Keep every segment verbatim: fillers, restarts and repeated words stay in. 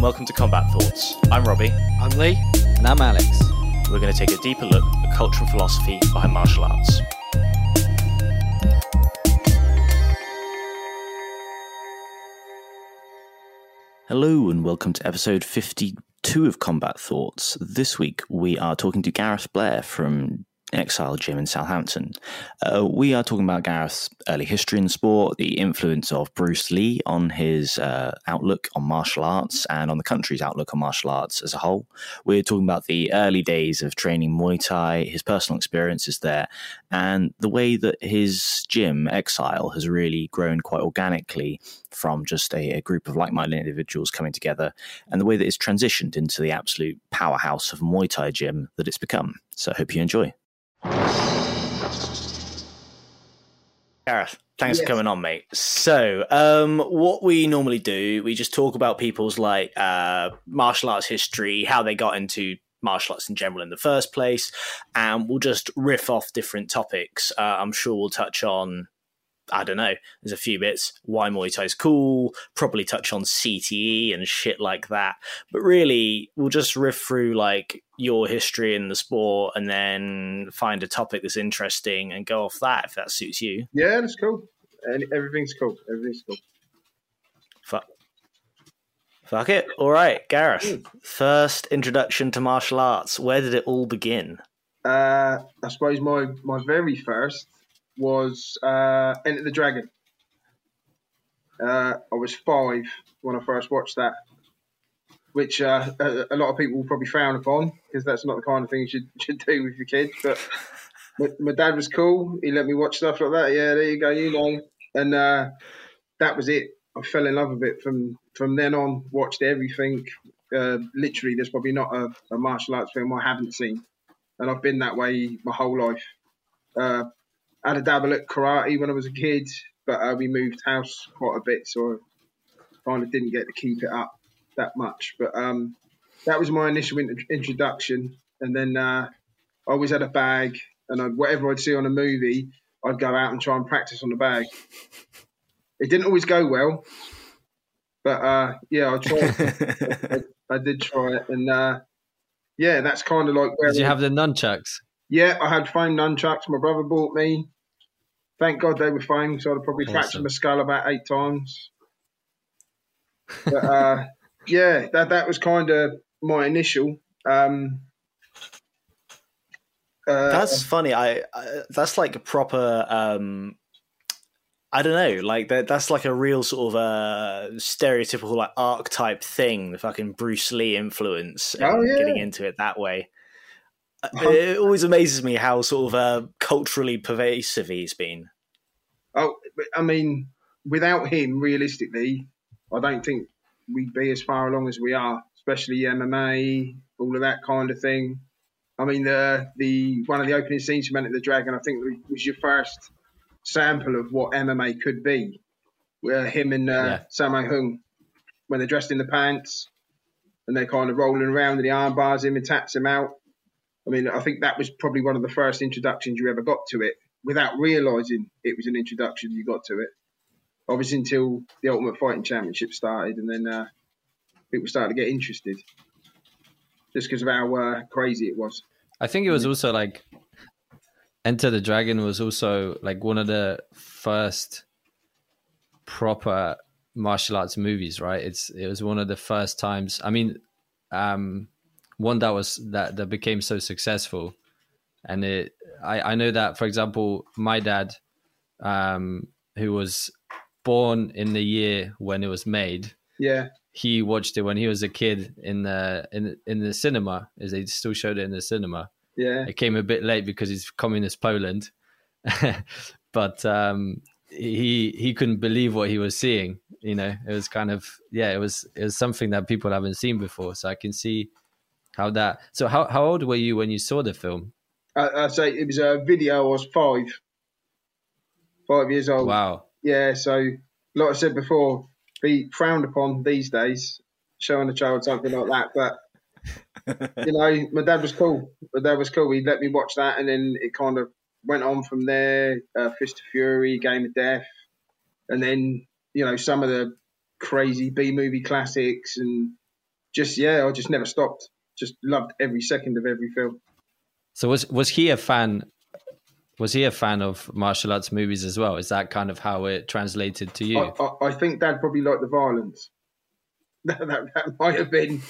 and welcome to Combat Thoughts. I'm Robbie. I'm Lee. And I'm Alex. We're going to take a deeper look at culture and philosophy behind martial arts. Hello and welcome to episode fifty-two of Combat Thoughts. This week we are talking to Gareth Blair from Exile Gym in Southampton. Uh, we are talking about Gareth's early history in sport, the influence of Bruce Lee on his uh, outlook on martial arts and on the country's outlook on martial arts as a whole. We're talking about the early days of training Muay Thai, his personal experiences there, and the way that his gym, Exile, has really grown quite organically from just a, a group of like-minded individuals coming together, and the way that it's transitioned into the absolute powerhouse of Muay Thai gym that it's become. So I hope you enjoy. Gareth, thanks yes. for coming on, mate. So um, what we normally do, we just talk about people's like uh, martial arts history, how they got into martial arts in general in the first place, and we'll just riff off different topics. Uh, I'm sure we'll touch on, I don't know, there's a few bits, why Muay Thai's cool, probably touch on C T E and shit like that. But really, we'll just riff through like your history in the sport and then find a topic that's interesting and go off that, if that suits you. Yeah, that's cool. And everything's cool. Everything's cool. Fuck. Fuck it. All right, Gareth, mm. first introduction to martial arts. Where did it all begin? Uh, I suppose my, my very first was uh, Enter the Dragon. Uh, I was five when I first watched that, which uh, a, a lot of people will probably frown upon because that's not the kind of thing you should, should do with your kids. But my, my dad was cool. He let me watch stuff like that. Yeah, there you go, you know. And uh, that was it. I fell in love with it from, from then on, watched everything. Uh, literally, there's probably not a, a martial arts film I haven't seen. And I've been that way my whole life. Uh, I had a dabble at karate when I was a kid, but uh, we moved house quite a bit, so I kind of didn't get to keep it up that much. But um, that was my initial in- introduction. And then uh, I always had a bag, and I'd, whatever I'd see on a movie, I'd go out and try and practice on the bag. It didn't always go well, but uh, yeah, I tried. I, I did try it. And uh, yeah, that's kind of like where. Did you have the nunchucks? Yeah, I had foam nunchucks. My brother bought me. Thank God they were foam, so I'd probably awesome. fractured my skull about eight times. But uh, yeah, that that was kind of my initial. Um, uh, that's funny. I, I that's like a proper. Um, I don't know, like that. That's like a real sort of uh, stereotypical like archetype thing. The fucking Bruce Lee influence. Oh, yeah. Getting into it that way. It always amazes me how sort of uh, culturally pervasive he's been. Oh, I mean, without him, realistically, I don't think we'd be as far along as we are, especially M M A, all of that kind of thing. I mean, the the one of the opening scenes from Enter the Dragon, I think, was your first sample of what M M A could be. Where him and uh, yeah. Sammo Hung, when they're dressed in the pants and they're kind of rolling around and the arm bars him and taps him out. I mean, I think that was probably one of the first introductions you ever got to it without realising it was an introduction you got to it. Obviously, until the Ultimate Fighting Championship started, and then uh, people started to get interested just because of how uh, crazy it was. I think it was also like Enter the Dragon was also like one of the first proper martial arts movies, right? It's It was one of the first times. I mean... um one that was that that became so successful, and it I, I know that, for example, my dad, um, who was born in the year when it was made, yeah, he watched it when he was a kid in the in in the cinema, as they still showed it in the cinema. Yeah, it came a bit late because it's communist Poland, but um, he he couldn't believe what he was seeing. You know, it was kind of yeah, it was it was something that people haven't seen before. So I can see. How that? So how how old were you when you saw the film? I, I say it was a video. I was five, five years old. Wow. Yeah. So like I said before, be frowned upon these days showing a child something like that. But you know, my dad was cool. My dad was cool. He let me watch that, and then it kind of went on from there. Uh, Fist of Fury, Game of Death, and then you know some of the crazy B movie classics and just, yeah, I just never stopped. Just loved every second of every film. So was was he a fan? Was he a fan of martial arts movies as well? Is that kind of how it translated to you? I, I, I think Dad probably liked the violence. that, that, that might have been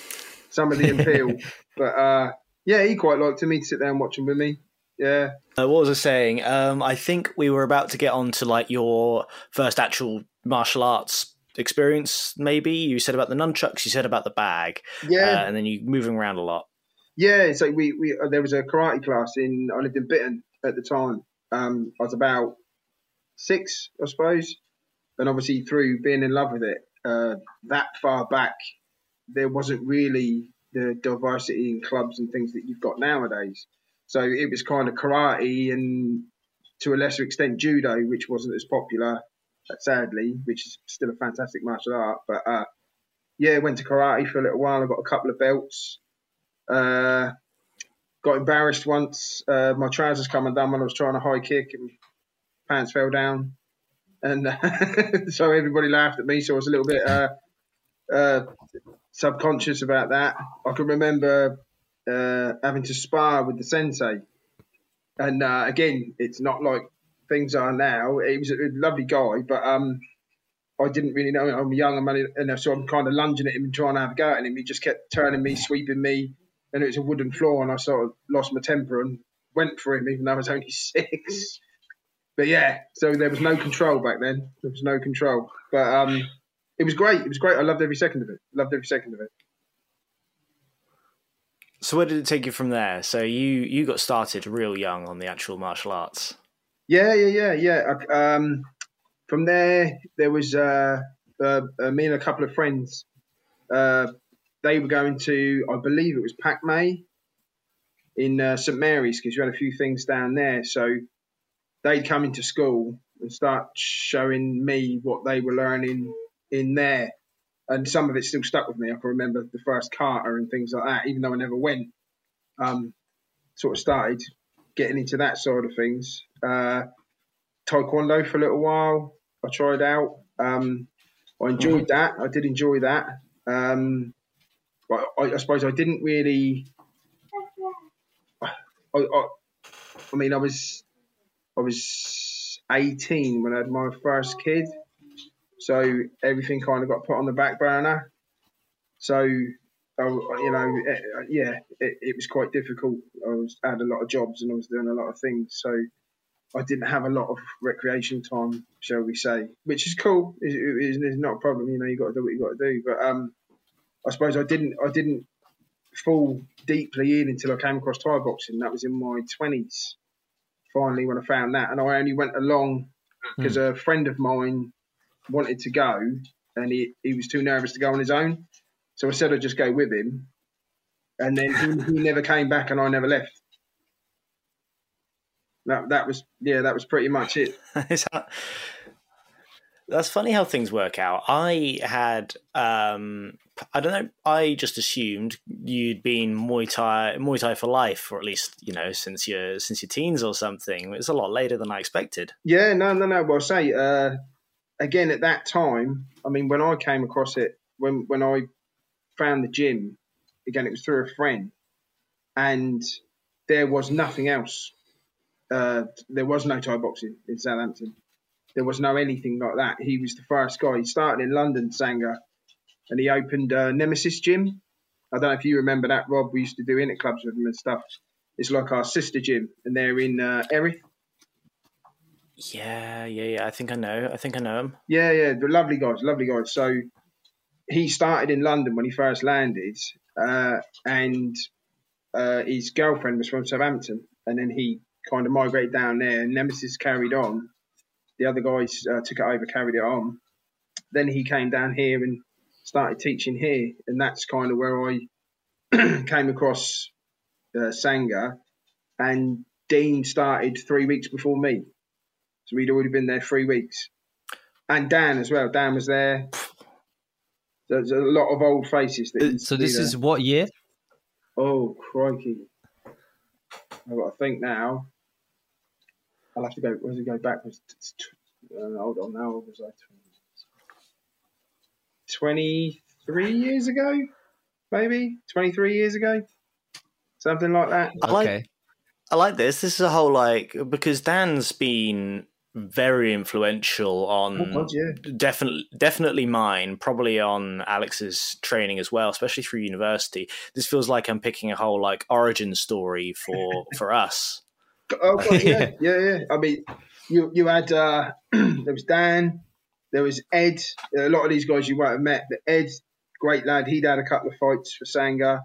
some of the appeal. But uh, yeah, he quite liked him. He'd sit there and watch him with me. Yeah. Uh, what was I saying? Um, I think we were about to get on to like your first actual martial arts experience, maybe. You said about the nunchucks, you said about the bag. Yeah. Uh, and then you moving around a lot. Yeah, so we, we uh, there was a karate class in, I lived in Bitton at the time. Um, I was about six, I suppose. And obviously through being in love with it, uh, that far back, there wasn't really the diversity in clubs and things that you've got nowadays. So it was kind of karate and to a lesser extent judo, which wasn't as popular, sadly, which is still a fantastic martial art. But uh, yeah, went to karate for a little while. I got a couple of belts. Uh, got embarrassed once. Uh, my trousers come undone when I was trying a high kick and pants fell down. And uh, so everybody laughed at me. So I was a little bit uh, uh, subconscious about that. I can remember uh, having to spar with the sensei. And uh, again, it's not like things are now. He was a lovely guy, but um, I didn't really know. I'm young, I'm only, and so I'm kind of lunging at him and trying to have a go at him. He just kept turning me, sweeping me. And it was a wooden floor, and I sort of lost my temper and went for him, even though I was only six. But yeah, so there was no control back then. There was no control. But um, it was great. It was great. I loved every second of it. Loved every second of it. So where did it take you from there? So you, you got started real young on the actual martial arts. Yeah, yeah, yeah, yeah. I, um, from there, there was uh, uh, me and a couple of friends. Uh, They were going to, I believe it was Pac-May in uh, Saint Mary's, because you had a few things down there. So they'd come into school and start showing me what they were learning in there. And some of it still stuck with me. I can remember the first Carter and things like that, even though I never went. Um, sort of started getting into that side of things. Uh, taekwondo for a little while, I tried out. Um, I enjoyed that. I did enjoy that. Um, But I, I suppose I didn't really. I, I, I mean, I was, I was eighteen when I had my first kid, so everything kind of got put on the back burner. So, I, you know, it, yeah, it, it was quite difficult. I was, had a lot of jobs and I was doing a lot of things, so I didn't have a lot of recreation time, shall we say? Which is cool. It, it, it's not a problem. You know, you got to do what you got to do, but um. I suppose I didn't I didn't fall deeply in until I came across Thai boxing. That was in my twenties, finally, when I found that. And I only went along because mm. a friend of mine wanted to go and he, he was too nervous to go on his own. So I said I'd just go with him. And then he, he never came back and I never left. That, that was, yeah, that was pretty much it. That's funny how things work out. I had, um, I don't know, I just assumed you'd been Muay Thai, Muay Thai for life, or at least, you know, since your, since your teens or something. It's a lot later than I expected. Yeah, no, no, no. Well, I'll say, uh, again, at that time, I mean, when I came across it, when, when I found the gym, again, it was through a friend, and there was nothing else. Uh, there was no Thai boxing in Southampton. There was no anything like that. He was the first guy. He started in London, Sangha, and he opened uh, Nemesis Gym. I don't know if you remember that, Rob. We used to do inner clubs with him and stuff. It's like our sister gym, and they're in uh, Erith. Yeah, yeah, yeah. I think I know. I think I know him. Yeah, yeah. They're lovely guys, lovely guys. So he started in London when he first landed, uh, and uh, his girlfriend was from Southampton, and then he kind of migrated down there, and Nemesis carried on. The other guys uh, took it over, carried it on. Then he came down here and started teaching here. And that's kind of where I came across uh, Sangha. And Dean started three weeks before me. So we'd already been there three weeks. And Dan as well. Dan was there. There's a lot of old faces. That so this is what year? Oh, crikey. I've got to think now. I'll have to go. Where's it go backwards? Uh, hold on. Now was I twenty-three years ago? maybe twenty-three years ago, something like that. I like, okay. I like this. This is a whole, like, because Dan's been very influential on oh, God, yeah. definitely, definitely mine, probably on Alex's training as well, especially through university. This feels like I'm picking a whole like origin story for, for us. Oh God, yeah, yeah, yeah. I mean, you you had uh, there was Dan, there was Ed. A lot of these guys you won't have met. But Ed, great lad, he'd had a couple of fights for Sangha.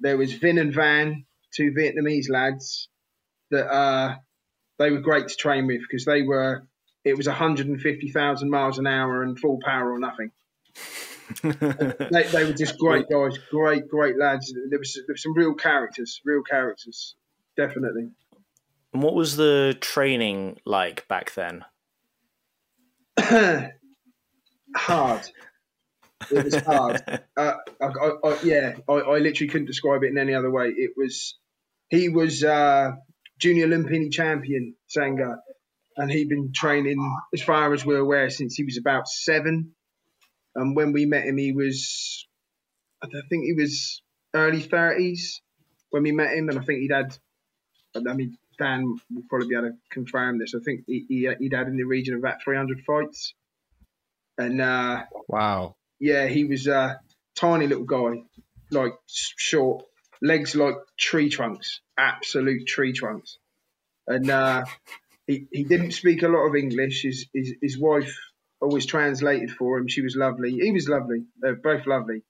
There was Vin and Van, two Vietnamese lads that uh, they were great to train with because they were. It was one hundred fifty thousand miles an hour and full power or nothing. they, they were just great guys, great, great lads. There was there were some real characters, real characters, definitely. And what was the training like back then? Hard. It was hard. Uh, I, I, I, yeah, I, I literally couldn't describe it in any other way. It was, he was uh, junior Lumpini champion, Sangha, and he'd been training, as far as we're aware, since he was about seven. And when we met him, he was, I think he was early thirties when we met him, and I think he'd had, I mean, Dan will probably be able to confirm this. I think he, he, he'd had in the region of about three hundred fights. And uh, wow. Yeah, he was a tiny little guy, like short, legs like tree trunks, absolute tree trunks. And uh, he, he didn't speak a lot of English. His, his, his wife always translated for him. She was lovely. He was lovely. They were both lovely.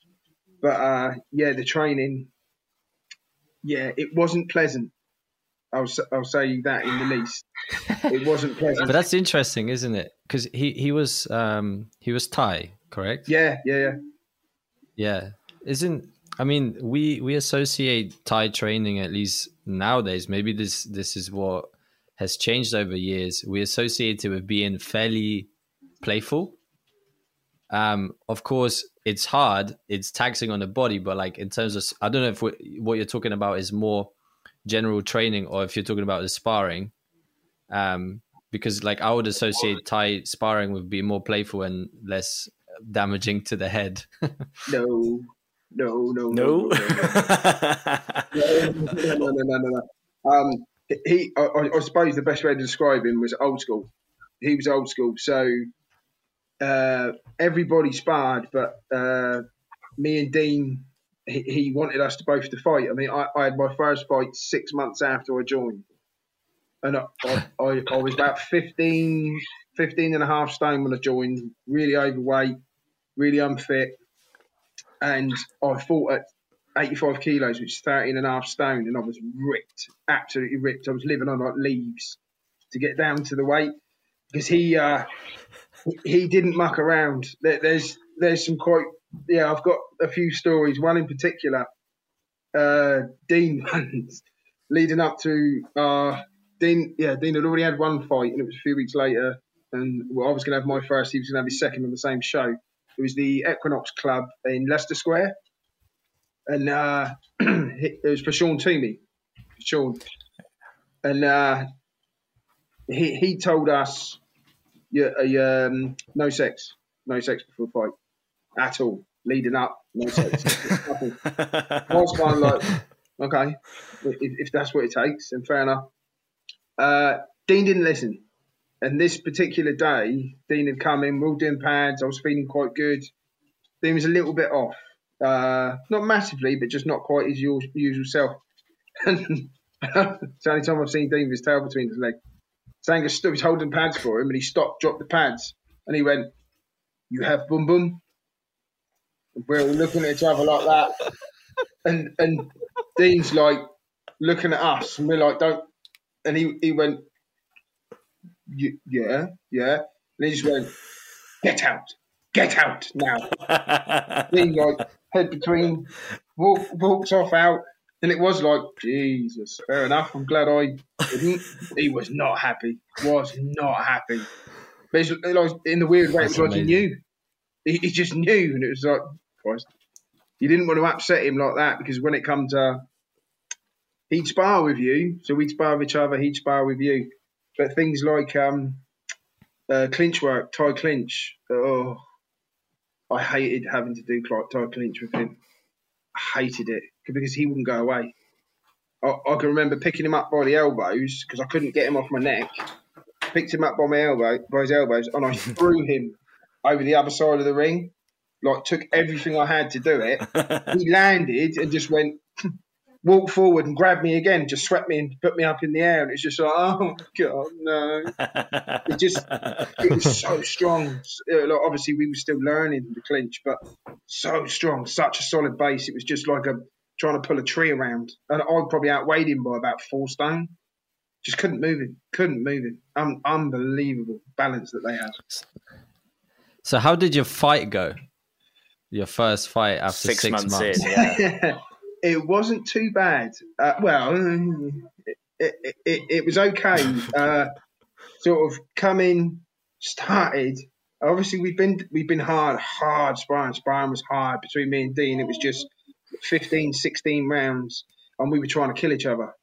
But uh, yeah, the training, yeah, it wasn't pleasant. I'll, I'll say that in the least. It wasn't pleasant. But that's interesting, isn't it? Because he, he was um, he was Thai, correct? Yeah, yeah, yeah. Yeah. Isn't I mean, we, we associate Thai training, at least nowadays, maybe this, this is what has changed over years. We associate it with being fairly playful. Um, of course, it's hard. It's taxing on the body. But like in terms of, I don't know if we, what you're talking about is more general training, or if you're talking about the sparring, um, because like I would associate Thai sparring with being more playful and less damaging to the head. no, no, no, no, no, no, no, no, no, no, no. Um, he, I, I suppose the best way to describe him was old school. He was old school, so uh, everybody sparred, but uh, me and Dean. He wanted us to both to fight. I mean, I, I had my first fight six months after I joined. And I, I, I was about fifteen, fifteen and a half stone when I joined, really overweight, really unfit. And I fought at eighty-five kilos, which is thirteen and a half stone. And I was ripped, absolutely ripped. I was living on like leaves to get down to the weight because he, uh, he didn't muck around. There, there's, there's some quite, yeah, I've got a few stories. One in particular, uh, Dean once, leading up to uh, Dean. Yeah, Dean had already had one fight, and it was a few weeks later. And well, I was going to have my first. He was going to have his second on the same show. It was the Equinox Club in Leicester Square, and uh, it was for Sean Toomey. Sean, and uh, he he told us, yeah, uh, um, no sex, no sex before the fight. At all, leading up. No sex. I was kind of like, okay, if, if that's what it takes, then fair enough. Uh, Dean didn't listen. And this particular day, Dean had come in, we were all doing pads, I was feeling quite good. Dean was a little bit off. Uh, not massively, but just not quite his usual, usual self. And it's the only time I've seen Dean with his tail between his legs. Sanger stood, was holding pads for him, and he stopped, dropped the pads. And he went, "You have boom boom." We're all looking at each other like that. And and Dean's like looking at us and we're like, don't. And he, he went, yeah, yeah. And he just went, get out, get out now. Dean like head between, walk, walks off out. And it was like, Jesus, fair enough. I'm glad I didn't. He was not happy, was not happy. But it's like, in the weird way, it was like he knew. He, he just knew. And it was like, Christ. You didn't want to upset him like that because when it comes to, uh, he'd spar with you, so we'd spar with each other, he'd spar with you. But things like um, uh, clinch work, Thai clinch, oh, I hated having to do Thai clinch with him. hated it because he wouldn't go away. I, I can remember picking him up by the elbows because I couldn't get him off my neck. Picked him up by my elbow, by his elbows, and I threw him over the other side of the ring. Like, took everything I had to do it. He landed and just went, walked forward and grabbed me again, just swept me and put me up in the air. And it's just like, oh, God, no. It just, it was so strong. Like, obviously, we were still learning the clinch, but so strong, such a solid base. It was just like a, trying to pull a tree around. And I probably outweighed him by about four stone. Just couldn't move him, couldn't move him. Um, unbelievable balance that they have. So how did your fight go? Your first fight after six, six months. months. In, yeah. Yeah, it wasn't too bad. Uh, well, it, it, it, it was okay. uh, sort of coming, started. Obviously, we've been we've been hard, hard sparring. Sparring was hard between me and Dean. It was just fifteen, sixteen rounds, and we were trying to kill each other,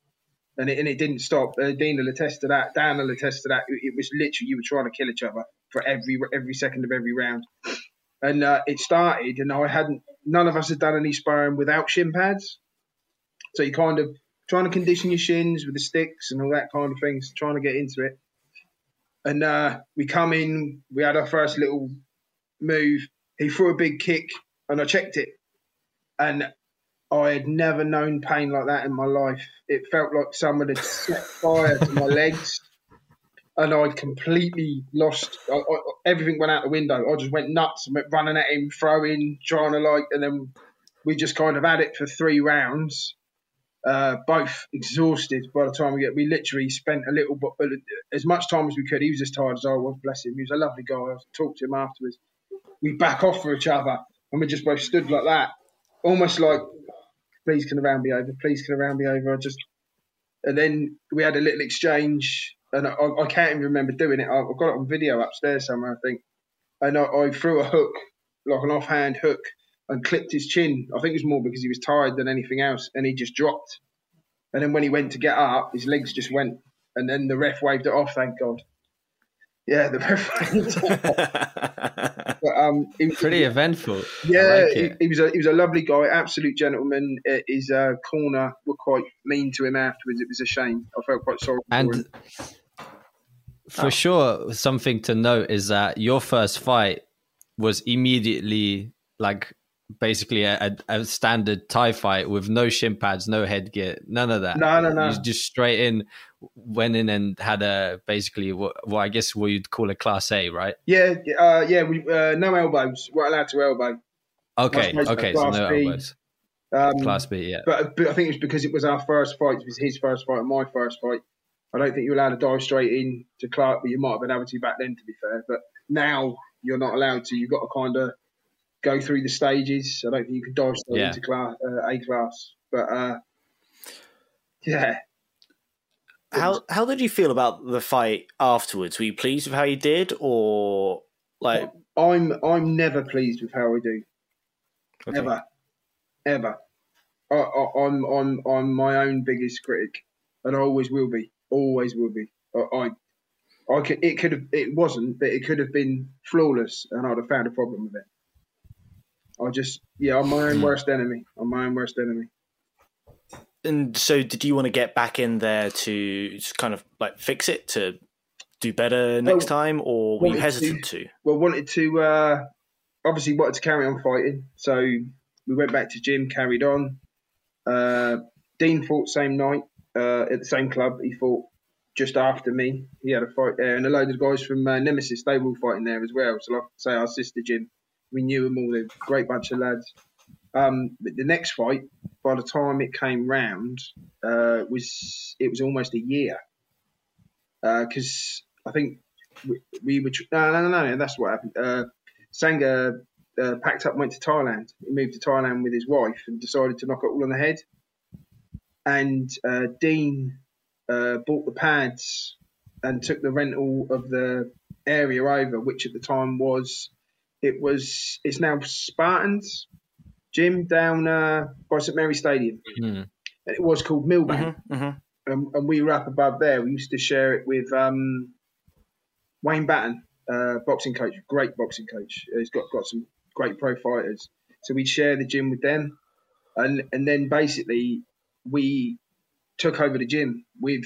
and it and it didn't stop. Uh, Dean will attest to that. Dan will attest to that. It, it was literally you were trying to kill each other for every every second of every round. And uh, it started, and I hadn't. None of us had done any sparring without shin pads, so you kind of trying to condition your shins with the sticks and all that kind of things, so trying to get into it. And uh, we come in, we had our first little move. He threw a big kick, and I checked it, and I had never known pain like that in my life. It felt like someone had set fire to my legs. And I completely lost I, I, everything. Went out the window. I just went nuts and went running at him, throwing, trying to like, and then we just kind of had it for three rounds. Uh, both exhausted by the time we get. We literally spent a little, but as much time as we could. He was as tired as I was. Bless him. He was a lovely guy. I talked to him afterwards. We back off for each other, and we just both stood like that, almost like, please can the round be over? Please can the round be over? I just, and then we had a little exchange. And I, I can't even remember doing it. I've got it on video upstairs somewhere, I think. And I, I threw a hook, like an offhand hook, and clipped his chin. I think it was more because he was tired than anything else. And he just dropped. And then when he went to get up, his legs just went. And then the ref waved it off, thank God. Yeah, the ref waved it off. But, um, he was, pretty eventful. Yeah, like he, he, was a, he was a lovely guy, absolute gentleman. His uh, corner were quite mean to him afterwards. It was a shame. I felt quite sorry and for him. For oh. sure, something to note is that your first fight was immediately like basically a, a, a standard Thai fight with no shin pads, no headgear, none of that. No, no, no. You just straight in, went in and had a basically what, what I guess what you'd call a class A, right? Yeah, uh, yeah. We uh, no elbows. We're allowed to elbow. Okay, okay. So no B. elbows. Um, class B, yeah. But, but I think it was because it was our first fight. It was his first fight and my first fight. I don't think you're allowed to dive straight in to Clark, but you might have been able to back then, to be fair. But now you're not allowed to. You've got to kind of go through the stages. I don't think you can dive straight yeah. into class, uh, A class. But, uh, yeah. How how did you feel about the fight afterwards? Were you pleased with how you did, or like? I'm I'm never pleased with how I do. Okay. Ever, ever. I, I, I'm I'm I'm my own biggest critic, and I always will be. Always will be. I, I, I could, it could have, it wasn't, but it could have been flawless, and I'd have found a problem with it. I just, yeah, I'm my own worst enemy. I'm my own worst enemy. And so, did you want to get back in there to kind of like fix it, to do better next well, time, or were you hesitant to? to? Well, wanted to. Uh, obviously, wanted to carry on fighting, so we went back to gym, carried on. Uh, Dean fought same night. Uh, at the same club, he fought just after me. He had a fight there, and a load of guys from uh, Nemesis, they were all fighting there as well. So, like I say, our sister Jim, we knew them all. They're a great bunch of lads. Um, but the next fight, by the time it came round, uh, was it was almost a year because uh, I think we, we were tr- no, no, no, no. That's what happened. Uh, Sangha uh, packed up, and went to Thailand. He moved to Thailand with his wife and decided to knock it all on the head. And uh, Dean uh, bought the pads and took the rental of the area over, which at the time was, it was, it's now Spartans Gym down uh, by Saint Mary's Stadium. Mm. And it was called Milbank. Mm-hmm, mm-hmm. And, and we were up above there. We used to share it with um, Wayne Batten, uh, boxing coach, great boxing coach. He's got, got some great pro fighters. So we'd share the gym with them. And and then basically we took over the gym with,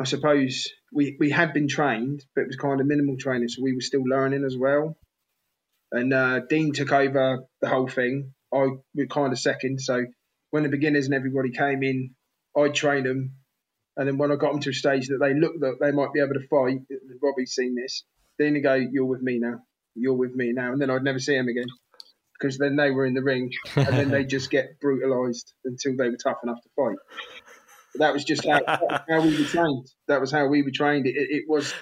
I suppose, we, we had been trained, but it was kind of minimal training, so we were still learning as well. And uh, Dean took over the whole thing. I was kind of second, so when the beginners and everybody came in, I'd train them. And then when I got them to a stage that they looked that they might be able to fight, Robbie's seen this, then they go, you're with me now. You're with me now. And then I'd never see them again, because then they were in the ring and then they just get brutalised until they were tough enough to fight. But that was just how, how we were trained. That was how we were trained. It, it was,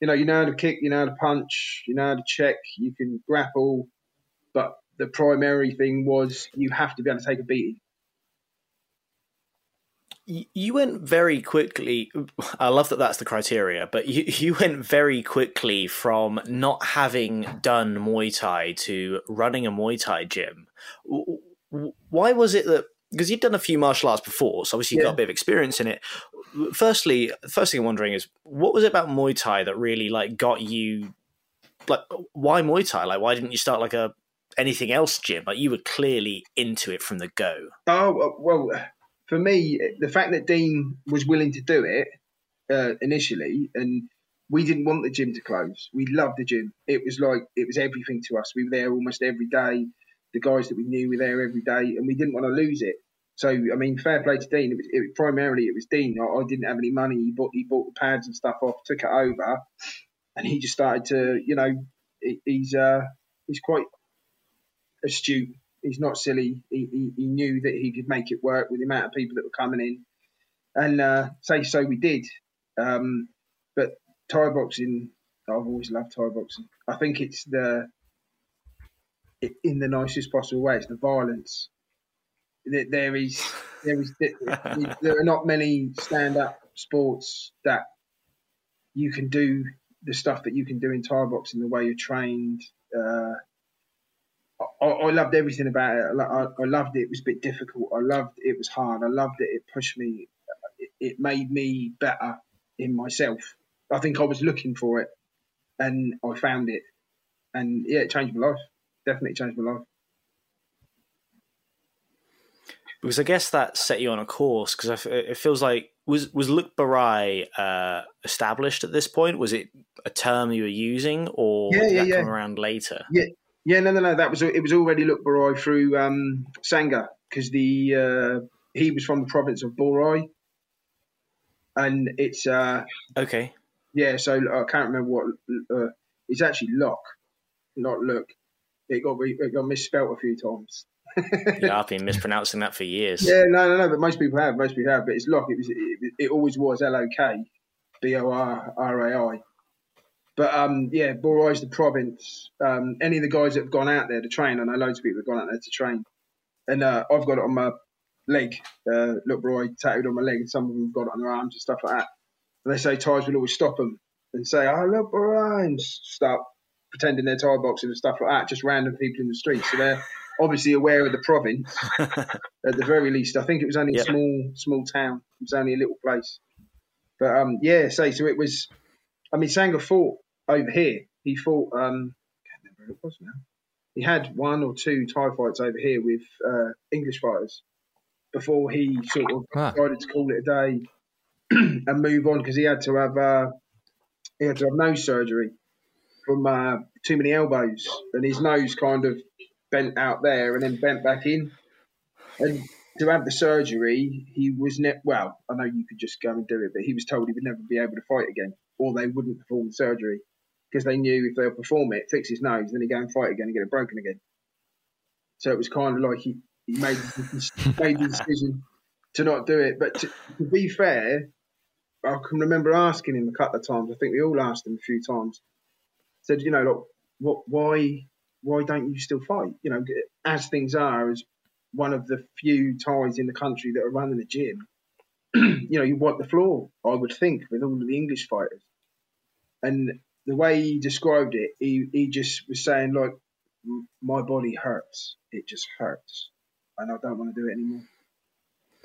you know, you know how to kick, you know how to punch, you know how to check, you can grapple. But the primary thing was you have to be able to take a beating. You went very quickly. I love that that's the criteria, but you, you went very quickly from not having done Muay Thai to running a Muay Thai gym. Why was it that, because you'd done a few martial arts before, so obviously you've yeah. got a bit of experience in it. Firstly, the first thing I'm wondering is, what was it about Muay Thai that really like got you, like why Muay Thai? Like why didn't you start like a anything else gym? Like you were clearly into it from the go. Oh, well... For me, the fact that Dean was willing to do it uh, initially, and we didn't want the gym to close. We loved the gym. It was like, it was everything to us. We were there almost every day. The guys that we knew were there every day, and we didn't want to lose it. So, I mean, fair play to Dean. It was, it, primarily, it was Dean. I, I didn't have any money. He bought, he bought the pads and stuff off, took it over, and he just started to, you know, he, he's uh, he's quite astute. He's not silly. He, he he knew that he could make it work with the amount of people that were coming in. And uh, say so we did. Um, but Thai boxing, I've always loved Thai boxing. I think it's the, it, in the nicest possible way, it's the violence. There, there is, there is, there are not many stand-up sports that you can do the stuff that you can do in Thai boxing, the way you're trained, uh, I, I loved everything about it. I, I, I loved it. It was a bit difficult. I loved it. It was hard. I loved it. It pushed me. It, it made me better in myself. I think I was looking for it, and I found it. And yeah, it changed my life. Definitely changed my life. Because I guess that set you on a course. Because it feels like was was Lookborai uh, established at this point? Was it a term you were using, or yeah, did yeah, that yeah. come around later? Yeah. Yeah, no, no, no. That was it. Was already Lookborai through um, Sangha, because the uh, he was from the province of Borai, and it's uh, okay. Yeah, so I can't remember what uh, it's actually Lock, not Look. It got re- it got misspelled a few times. Yeah, I've been mispronouncing that for years. Yeah, no, no, no. But most people have, most people have. But it's Lock. It was it, it always was L O K B O R R A I. But, um, yeah, Borai's the province. Um, any of the guys that have gone out there to train, I know loads of people have gone out there to train. And uh, I've got it on my leg, uh, look, Borai tattooed on my leg, and some of them have got it on their arms and stuff like that. And they say Thais will always stop them and say, oh, look, Borai, and start pretending they're Thai boxing and stuff like that, just random people in the street. So they're obviously aware of the province, at the very least. I think it was only yep. a small, small town. It was only a little place. But, um, yeah, say so, so it was – I mean, Sangha fought. Over here, he fought, um, I can't remember who it was now. He had one or two Thai fights over here with uh, English fighters before he sort of ah. decided to call it a day and move on, because he had to have uh, he had to have nose surgery from uh, too many elbows, and his nose kind of bent out there and then bent back in. And to have the surgery, he was ne- well, I know you could just go and do it, but he was told he would never be able to fight again, or they wouldn't perform the surgery. Because they knew if they'll perform it, fix his nose, then he'd go and fight again and get it broken again. So it was kind of like he, he made, made the decision to not do it. But to, to be fair, I can remember asking him a couple of times. I think we all asked him a few times. Said, you know, look, what, why, why don't you still fight? You know, as things are, as one of the few Thais in the country that are running a gym, you know, you wipe the floor, I would think, with all of the English fighters. And the way he described it, he, he just was saying, like, my body hurts. It just hurts. And I don't want to do it anymore.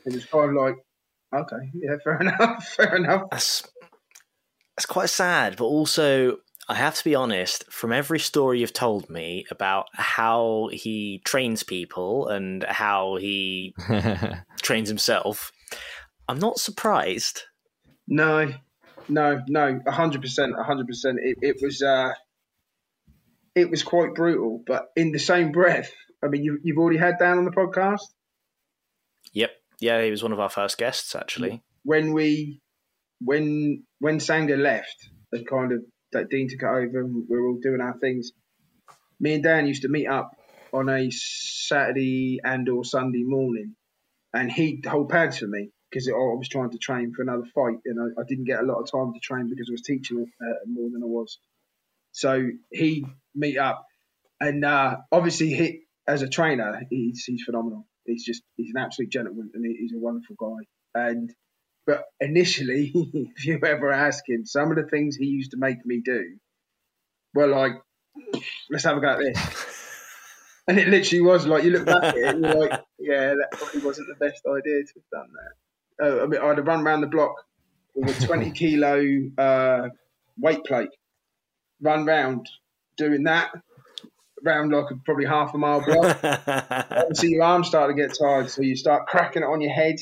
It was kind of like, okay, yeah, fair enough, fair enough. That's, that's quite sad, but also I have to be honest, from every story you've told me about how he trains people and how he trains himself, I'm not surprised. No, no, no, one hundred percent, one hundred percent. It, it was uh, it was quite brutal, but in the same breath, I mean, you, you've already had Dan on the podcast? Yep. Yeah, he was one of our first guests, actually. When we, when when Sanger left, and kind of, that Dean took it over and we were all doing our things, me and Dan used to meet up on a Saturday and or Sunday morning, and he'd hold pads for me because I was trying to train for another fight, and I, I didn't get a lot of time to train because I was teaching uh, more than I was. So he'd meet up, and uh, obviously he, as a trainer, he's, he's phenomenal. He's just he's an absolute gentleman, and he's a wonderful guy. And But initially, if you ever ask him, some of the things he used to make me do were like, let's have a go at this. And it literally was like, you look back at it and you're like, yeah, that probably wasn't the best idea to have done that. Oh, I mean, I'd have run around the block with a twenty kilo uh, weight plate, run round doing that, round like probably half a mile block. Obviously, your arms start to get tired, so you start cracking it on your head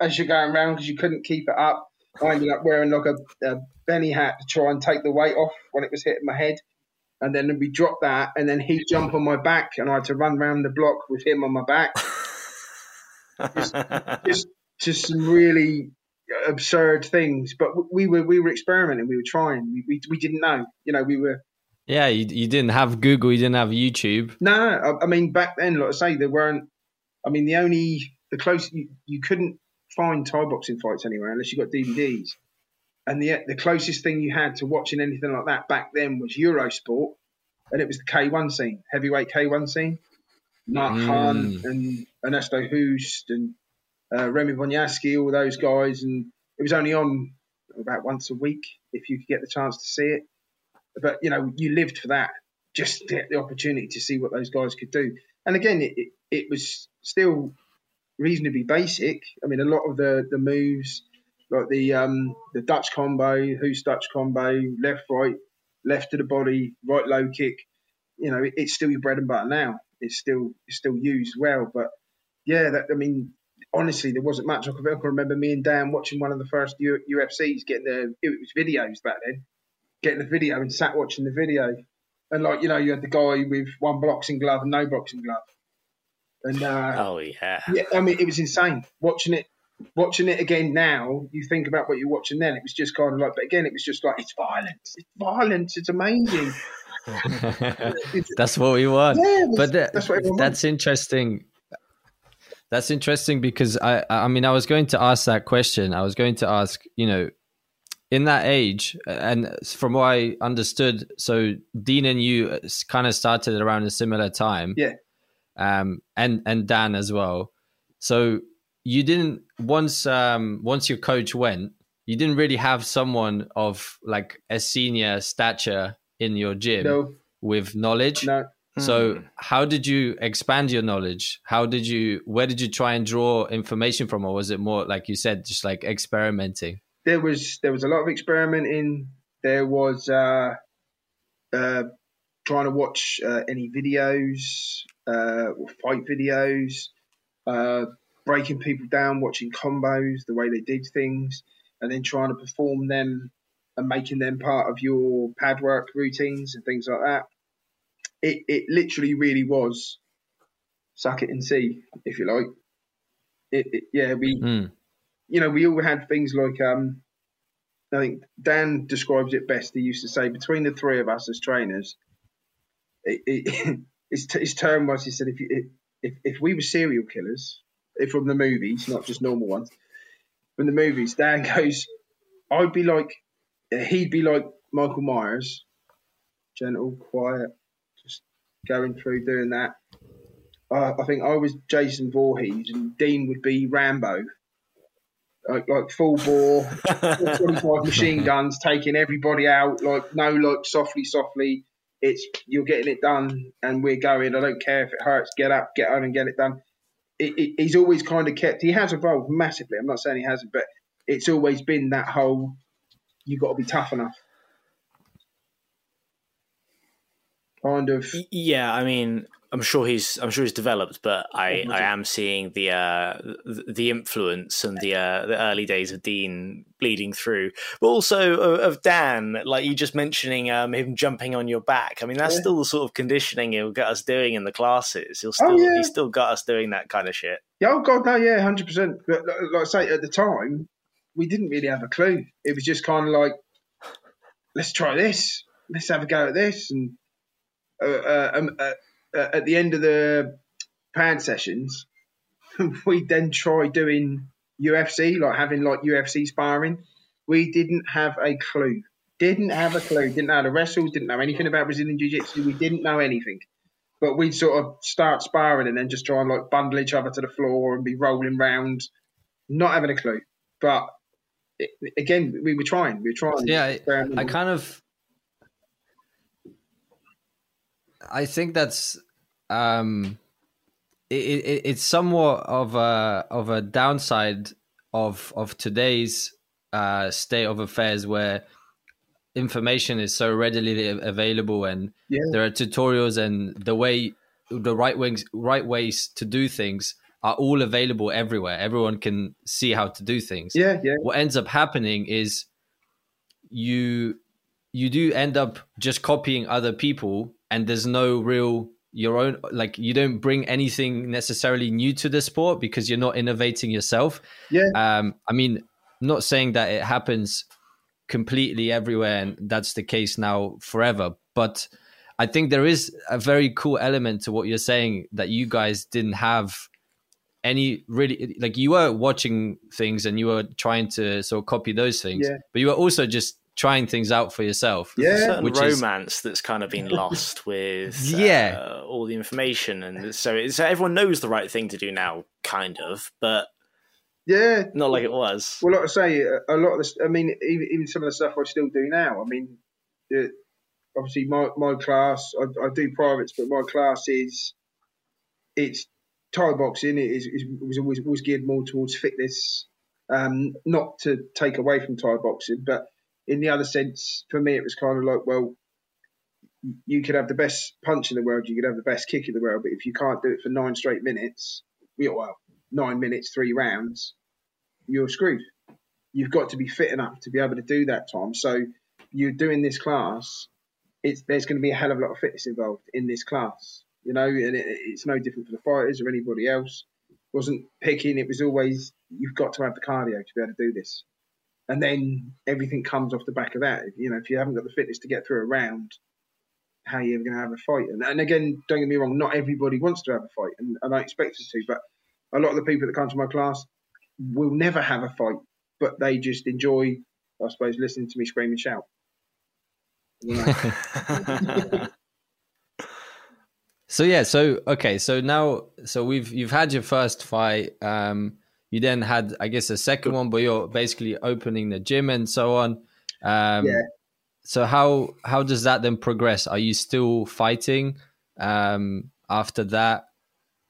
as you're going round because you couldn't keep it up. I ended up wearing like a, a Benny hat to try and take the weight off when it was hitting my head. And then we dropped that, and then he'd jump on my back, and I had to run round the block with him on my back. just, just, just some really absurd things. But we were we were experimenting. We were trying. We we, we didn't know. You know, we were... Yeah, you, you didn't have Google. You didn't have YouTube. No, I, I mean, back then, like I say, there weren't... I mean, the only... The close... You, you couldn't... find Thai boxing fights anywhere unless you got D V Ds, and the the closest thing you had to watching anything like that back then was Eurosport, and it was the K one scene, heavyweight K one scene. Mark mm. Hahn and Ernesto Houst and uh, Remy Bonyaski, all those guys, and it was only on about once a week if you could get the chance to see it. But you know, you lived for that, just to get the opportunity to see what those guys could do. And again, it it, it was still reasonably basic. I mean, a lot of the the moves, like the um the Dutch combo, who's Dutch combo, left right, left to the body, right low kick. You know, it, it's still your bread and butter now. It's still it's still used well. But yeah, that, I mean, honestly, there wasn't much. I can remember me and Dan watching one of the first U, UFCs, getting the it was videos back then, getting the video and sat watching the video, and like you know, you had the guy with one boxing glove and no boxing glove. And, uh, oh yeah. yeah, I mean, it was insane watching it. Watching it again now, you think about what you're watching then. It was just kind of like, but again, it was just like it's violence. It's violence. It's amazing. That's what we want. Yeah, but the, that's, what that's interesting. That's interesting because I, I mean, I was going to ask that question. I was going to ask, you know, in that age, and from what I understood, so Dean and you kind of started around a similar time. Yeah. Um, and, and Dan as well. So you didn't, once, um, once your coach went, you didn't really have someone of like a senior stature in your gym no. with knowledge. No. So mm. how did you expand your knowledge? How did you, where did you try and draw information from? Or was it more, like you said, just like experimenting? There was, there was a lot of experimenting. There was, uh, uh, trying to watch uh, any videos, uh, or fight videos, uh, breaking people down, watching combos, the way they did things, and then trying to perform them and making them part of your pad work routines and things like that. It it literally really was suck it and see, if you like. It, it yeah we mm. you know we all had things like um I think Dan describes it best. He used to say between the three of us as trainers, it, it, his, his term was, he said, if, you, if if we were serial killers, if from the movies, not just normal ones, from the movies, Dan goes, I'd be like, he'd be like Michael Myers, gentle, quiet, just going through doing that. Uh, I think I was Jason Voorhees and Dean would be Rambo. Like, like full bore, twenty-five machine guns, taking everybody out, like no, like softly, softly. It's you're getting it done, and we're going. I don't care if it hurts. Get up, get on, and get it done. It, it, he's always kind of kept. He has evolved massively. I'm not saying he hasn't, but it's always been that whole. You got to be tough enough. kind of. Yeah, I mean, I'm sure he's, I'm sure he's developed, but I, I am seeing the uh, the influence and the uh, the early days of Dean bleeding through, but also of, of Dan, like you just mentioning um, him jumping on your back. I mean, that's yeah. still the sort of conditioning he'll get us doing in the classes. He'll still, oh, yeah. he's still got us doing that kind of shit. Yeah, oh god, no, yeah, hundred percent. Like I say, at the time, we didn't really have a clue. It was just kind of like, let's try this, let's have a go at this, and. Uh, um, uh, uh, at the end of the pan sessions, we then try doing U F C, like having like U F C sparring. We didn't have a clue. Didn't have a clue. Didn't know how to wrestle. Didn't know anything about Brazilian Jiu-Jitsu. We didn't know anything. But we'd sort of start sparring and then just try and like bundle each other to the floor and be rolling round, not having a clue. But it, again, we were trying. We were trying. Yeah, um, I kind of... I think that's um, it, it, it's somewhat of a of a downside of of today's uh, state of affairs, where information is so readily available, and yeah. there are tutorials, and the way the right wings right ways to do things are all available everywhere. Everyone can see how to do things. Yeah, yeah. What ends up happening is you you do end up just copying other people. And there's no real, your own, like you don't bring anything necessarily new to the sport because you're not innovating yourself. Yeah. Um, I mean, I'm not saying that it happens completely everywhere and that's the case now forever. But I think there is a very cool element to what you're saying, that you guys didn't have any really, like you were watching things and you were trying to sort of copy those things, yeah. but you were also just trying things out for yourself. Yeah. There's a certain Which romance is... that's kind of been lost with yeah. uh, all the information. And so, it's, so everyone knows the right thing to do now, kind of, but yeah, not like it was. Well, like I say, a lot of this, I mean, even, even some of the stuff I still do now, I mean, it, obviously my, my class, I, I do privates, but my class is, it's Thai boxing. It, is, it was always, always geared more towards fitness, um, not to take away from Thai boxing, but in the other sense, for me, it was kind of like, well, you could have the best punch in the world, you could have the best kick in the world, but if you can't do it for nine straight minutes, well, nine minutes, three rounds, you're screwed. You've got to be fit enough to be able to do that, Tom. So you're doing this class, it's, there's going to be a hell of a lot of fitness involved in this class, you know, and it, it's no different for the fighters or anybody else. It wasn't picking, it was always, you've got to have the cardio to be able to do this. And then everything comes off the back of that. You know, if you haven't got the fitness to get through a round, how are you ever going to have a fight? And, and again, don't get me wrong, not everybody wants to have a fight, and, and I expect us to, but a lot of the people that come to my class will never have a fight, but they just enjoy, I suppose, listening to me scream and shout. You know? So, yeah, so, okay, so now, so we've, you've had your first fight, um, you then had, I guess, a second one, but you're basically opening the gym and so on. Um, yeah. So how how does that then progress? Are you still fighting um, after that?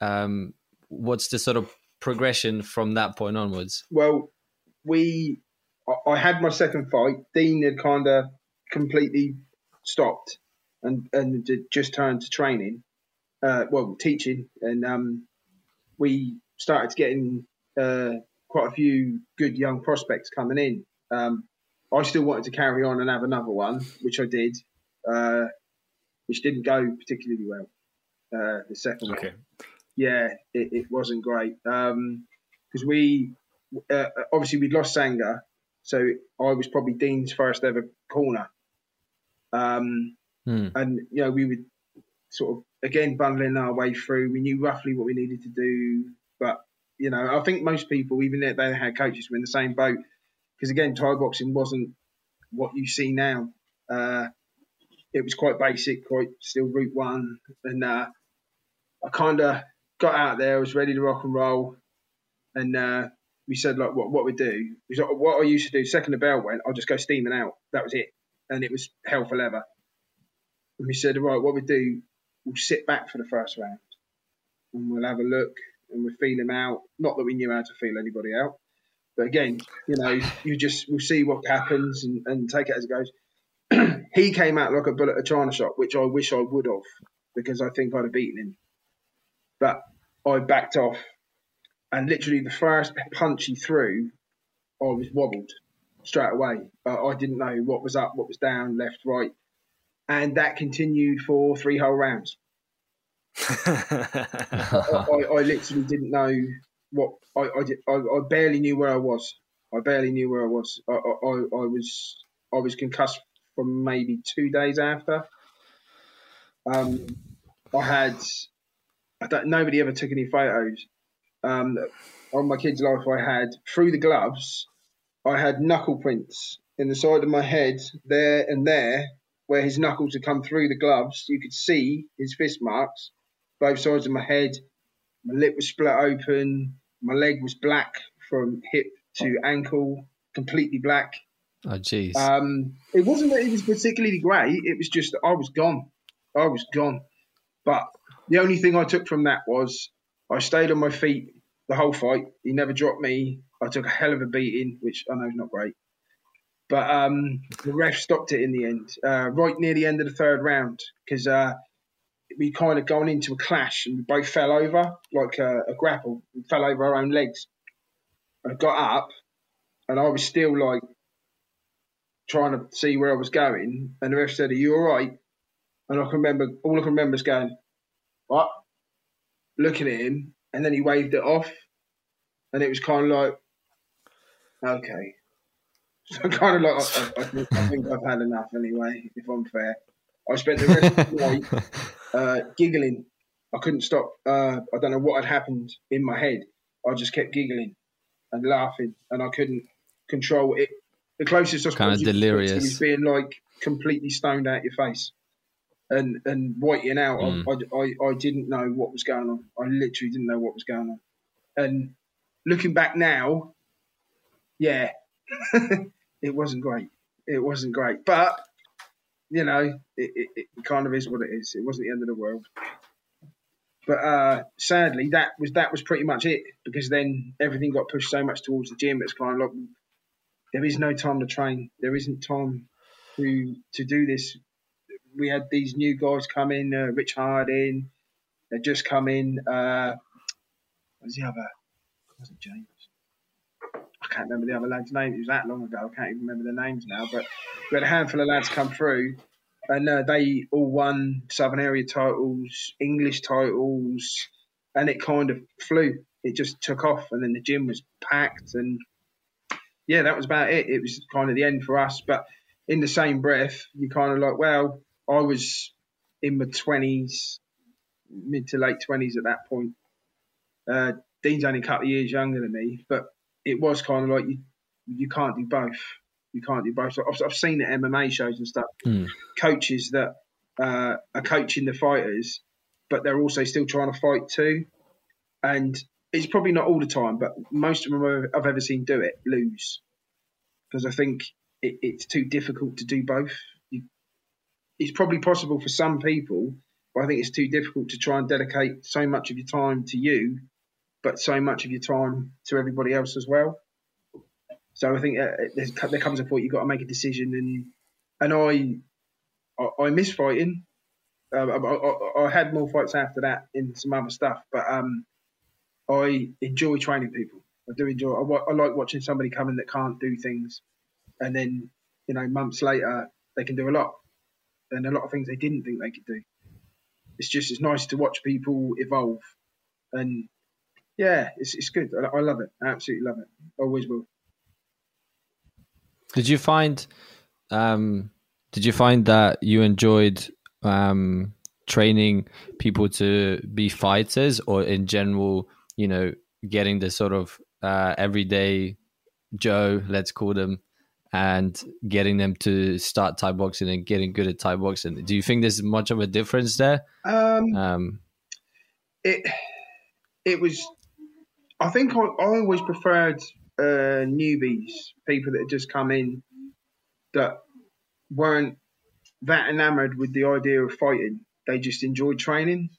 Um, what's the sort of progression from that point onwards? Well, we, I had my second fight. Dean had kind of completely stopped and and just turned to training, uh, well, teaching, and um, we started getting Uh, quite a few good young prospects coming in. Um, I still wanted to carry on and have another one, which I did, uh, which didn't go particularly well. Uh, the second okay. one, yeah, it, it wasn't great because um, we uh, obviously we'd lost Sanger, so I was probably Dean's first ever corner, um, hmm. and you know we would sort of again bundling our way through. We knew roughly what we needed to do, but you know, I think most people, even if they had coaches, were in the same boat. Because, again, Thai boxing wasn't what you see now. Uh, it was quite basic, quite still Route one. And uh, I kind of got out there. I was ready to rock and roll. And uh, we said, like, what what we do. It was like, what I used to do, second the bell went, I'll just go steaming out. That was it. And it was hell for leather. And we said, right, what we do, we'll sit back for the first round. And we'll have a look. And we feel him out. Not that we knew how to feel anybody out, but again, you know, you just we'll see what happens and, and take it as it goes. He came out like a bullet at China shop, which I wish I would have, because I think I'd have beaten him. But I backed off, and literally the first punch he threw, I was wobbled straight away. Uh, I didn't know what was up, what was down, left, right. And that continued for three whole rounds. I, I, I literally didn't know what I, I did. I, I barely knew where I was. I barely knew where I was. I, I, I was I was concussed for maybe two days after. Um, I had I don't, nobody ever took any photos. Um, on my kid's life, I had through the gloves, I had knuckle prints in the side of my head there and there, where his knuckles had come through the gloves. You could see his fist marks, both sides of my head. My lip was split open. My leg was black from hip to ankle, completely black. Oh, jeez. Um, it wasn't that it was particularly great. It was just I was gone. I was gone. But the only thing I took from that was I stayed on my feet the whole fight. He never dropped me. I took a hell of a beating, which I know is not great. But um, the ref stopped it in the end, uh, right near the end of the third round, because uh, we kind of gone into a clash and we both fell over like a, a grapple. We fell over our own legs. I got up and I was still like trying to see where I was going. And the ref said, "Are you all right?" And I can remember, all I can remember is going, "What?" Looking at him, and then he waved it off. And it was kind of like, okay. So I'm kind of like, I, I, think, I think I've had enough anyway, if I'm fair. I spent the rest of the night uh, giggling. I couldn't stop. Uh, I don't know what had happened in my head. I just kept giggling and laughing, and I couldn't control it. The closest I was kind of delirious, was being like completely stoned out your face and, and whiting out. Mm. I, I, I didn't know what was going on. I literally didn't know what was going on. And looking back now, yeah. It wasn't great. It wasn't great. But, you know, it, it, it kind of is what it is. It wasn't the end of the world. But uh, sadly, that was that was pretty much it, because then everything got pushed so much towards the gym. It's kind of like, there is no time to train. There isn't time to to do this. We had these new guys come in, uh, Rich Harding. They just come in. Uh, what was the other? It wasn't James. I can't remember the other lads' names. It was that long ago. I can't even remember their names now. But we had a handful of lads come through, and uh, they all won Southern Area titles, English titles, and it kind of flew. It just took off, and then the gym was packed, and yeah, that was about it. It was kind of the end for us. But in the same breath, you kind of like, well, I was in my twenties, mid to late twenties at that point. Uh, Dean's only a couple of years younger than me, but it was kind of like you, you can't do both. You can't do both. So I've, I've seen it at M M A shows and stuff. Mm. Coaches that uh, are coaching the fighters, but they're also still trying to fight too. And it's probably not all the time, but most of them I've ever seen do it lose, because I think it, it's too difficult to do both. You, it's probably possible for some people, but I think it's too difficult to try and dedicate so much of your time to you, but so much of your time to everybody else as well. So I think uh, there comes a point you've got to make a decision, and and I I, I miss fighting. Uh, I, I, I had more fights after that in some other stuff, but um, I enjoy training people. I do enjoy. I, I like watching somebody come in that can't do things, and then you know months later they can do a lot, and a lot of things they didn't think they could do. It's just it's nice to watch people evolve, and yeah, it's it's good. I, I love it. I absolutely love it. I always will. Did you find, um, did you find that you enjoyed um, training people to be fighters, or in general, you know, getting the sort of uh, everyday Joe, let's call them, and getting them to start Thai boxing and getting good at Thai boxing? Do you think there's much of a difference there? Um, um, it it was. I think I, I always preferred uh, newbies, people that had just come in that weren't that enamoured with the idea of fighting. They just enjoyed training.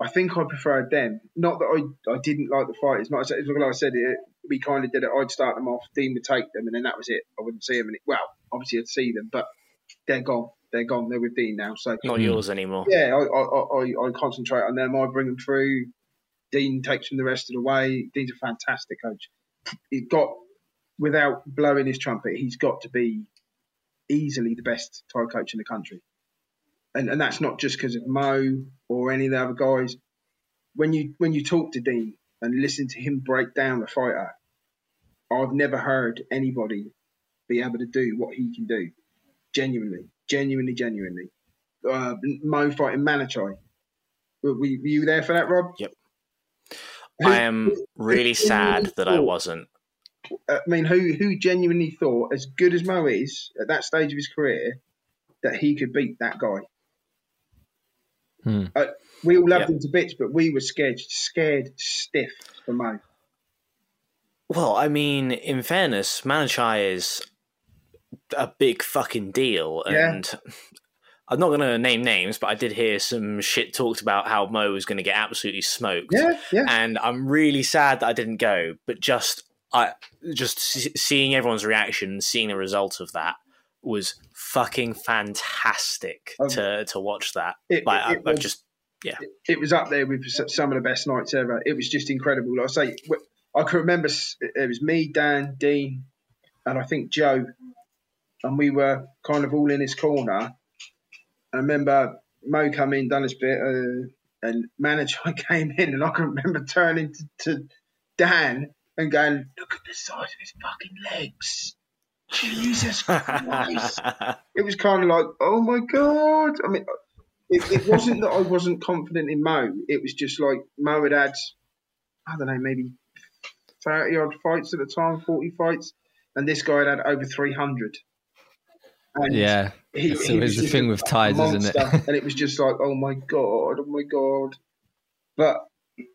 I think I preferred them. Not that I, I didn't like the fighters. Not as like I said, it, we kind of did it. I'd start them off, Dean would take them, and then that was it. I wouldn't see them. And it, well, obviously I'd see them, but they're gone. They're gone. They're with Dean now. So not yours anymore. Yeah, I I, I I concentrate on them. I bring them through. Dean takes them the rest of the way. Dean's a fantastic coach. He's got, without blowing his trumpet, he's got to be easily the best Thai coach in the country. And and that's not just because of Mo or any of the other guys. When you when you talk to Dean and listen to him break down the fighter, I've never heard anybody be able to do what he can do. Genuinely, genuinely, genuinely. Uh, Mo fighting Manachai. Were, were you there for that, Rob? Yep. Who, I am really who, sad who that thought, I wasn't. I mean, who who genuinely thought, as good as Mo is at that stage of his career, that he could beat that guy? Hmm. Uh, we all loved yep. him to bits, but we were scared, scared stiff for Mo. Well, I mean, in fairness, Manachai is a big fucking deal, and yeah. I'm not going to name names, but I did hear some shit talked about how Mo was going to get absolutely smoked. Yeah, yeah. And I'm really sad that I didn't go, but just I just seeing everyone's reaction, seeing the result of that was fucking fantastic um, to to watch that. It, like, it, I, it, I just yeah, it, it was up there with some of the best nights ever. It was just incredible. Like I say, I can remember it was me, Dan, Dean, and I think Joe, and we were kind of all in his corner. I remember Mo come in, done his bit, uh, and Manachai came in, and I can remember turning to, to Dan and going, "Look at the size of his fucking legs. Jesus Christ." It was kind of like, oh my God. I mean, it, it wasn't that I wasn't confident in Mo. It was just like Mo had had, I don't know, maybe thirty-odd fights at the time, forty fights, and this guy had had over three hundred. And yeah, he, it's he always the thing with ties, isn't it? And it was just like, oh my God, oh my God. But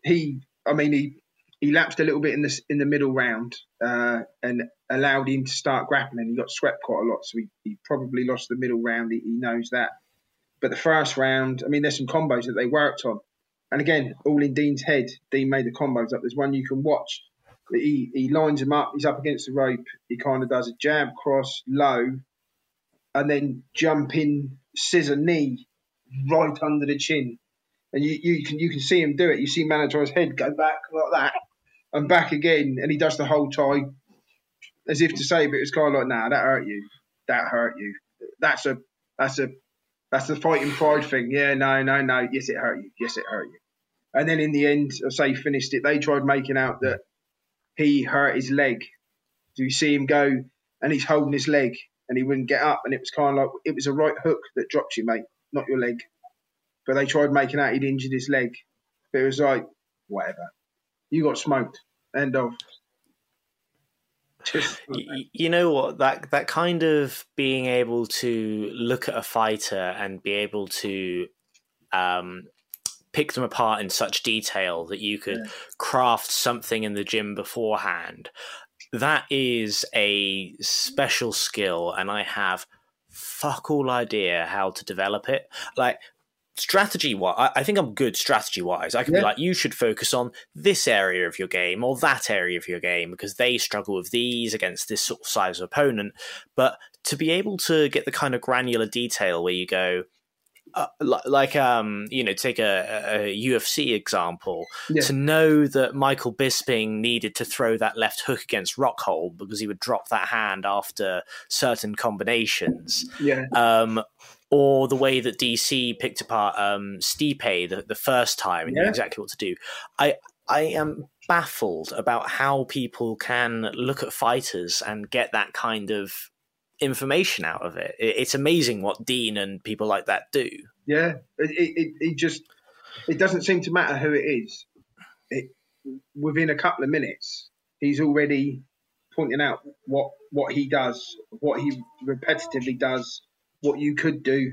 he, I mean, he he lapsed a little bit in the in the middle round uh, and allowed him to start grappling. He got swept quite a lot, so he, he probably lost the middle round. He, he knows that. But the first round, I mean, there's some combos that they worked on, and again, all in Dean's head. Dean made the combos up. There's one you can watch. He he lines him up. He's up against the rope. He kind of does a jab, cross, low. And then jump in, scissor knee, right under the chin, and you, you can you can see him do it. You see Manachai's head go back like that, and back again, and he does the whole tie, as if to say, but it's kind of like, nah, that hurt you, that hurt you. That's a that's a that's the fighting pride thing. Yeah, no, no, no. Yes, it hurt you. Yes, it hurt you. And then in the end, I say finished it. They tried making out that he hurt his leg. Do you see him go, and he's holding his leg? And he wouldn't get up, and it was kind of like it was a right hook that dropped you, mate, not your leg. But they tried making out he'd injured his leg. But it was like, whatever, you got smoked. End of. Just, you, you know what? That that kind of being able to look at a fighter and be able to um, pick them apart in such detail that you could yeah. craft something in the gym beforehand. That is a special skill, and I have fuck all idea how to develop it. Like, strategy-wise, I, I think I'm good strategy-wise. I can yeah. be like, you should focus on this area of your game or that area of your game because they struggle with these against this sort of size of opponent. But to be able to get the kind of granular detail where you go... Uh, like, um, you know, take a, a U F C example, yeah. to know that Michael Bisping needed to throw that left hook against Rockhold because he would drop that hand after certain combinations. Yeah. Um, or the way that D C picked apart um, Stipe the, the first time and yeah. knew exactly what to do. I, I am baffled about how people can look at fighters and get that kind of information out of it. It's amazing what Dean and people like that do. Yeah, it it, it just it doesn't seem to matter who it is. It, within a couple of minutes, he's already pointing out what what he does, what he repetitively does, what you could do,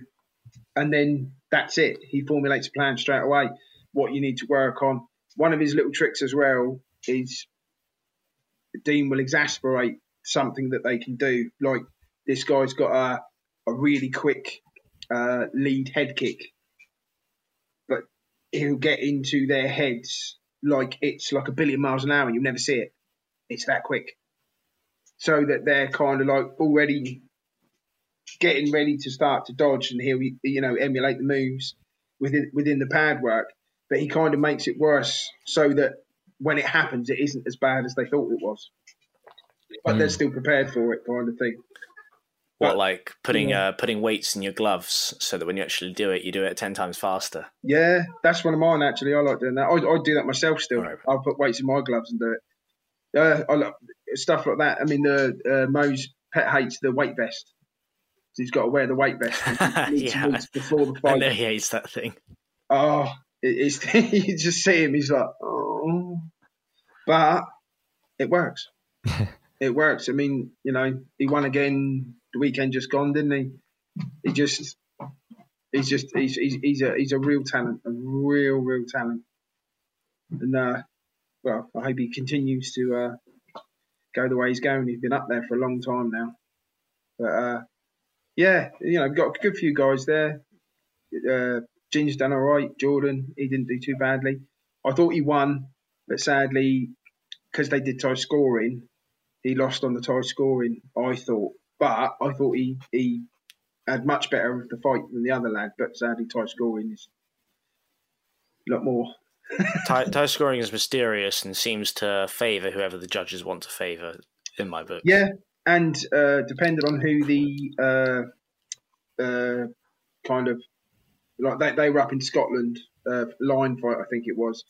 and then that's it. He formulates a plan straight away. What you need to work on. One of his little tricks as well is Dean will exasperate something that they can do, like. This guy's got a, a really quick uh, lead head kick, but he'll get into their heads like it's like a billion miles an hour and you'll never see it. It's that quick. So that they're kind of like already getting ready to start to dodge and he'll, you know, emulate the moves within within the pad work, but he kind of makes it worse so that when it happens, it isn't as bad as they thought it was. But mm. they're still prepared for it, kind of thing. What, but, like putting yeah. uh, putting weights in your gloves so that when you actually do it, you do it ten times faster? Yeah, that's one of mine, actually. I like doing that. I, I do that myself still. Right. I'll put weights in my gloves and do it. Uh, I love stuff like that. I mean, the uh, Mo's pet hates the weight vest. So he's got to wear the weight vest yeah. before the fight. I know he hates that thing. Oh, it's you just see him. He's like, oh, but it works. It works. I mean, you know, he won again the weekend just gone, didn't he? He just, he's just, he's he's, he's a he's a real talent, a real real talent, and. uh Well, I hope he continues to uh, go the way he's going. He's been up there for a long time now. But, uh, yeah, you know, we've got a good few guys there. Uh, Gin's done all right. Jordan, he didn't do too badly. I thought he won, but sadly, because they did tie scoring, he lost on the tie scoring, I thought. But I thought he, he had much better of the fight than the other lad, but sadly, tie scoring is a lot more. tie, tie scoring is mysterious and seems to favour whoever the judges want to favour, in my book. Yeah, and uh, depending on who the uh, uh, kind of like they, they were up in Scotland uh, line fight, I think it was,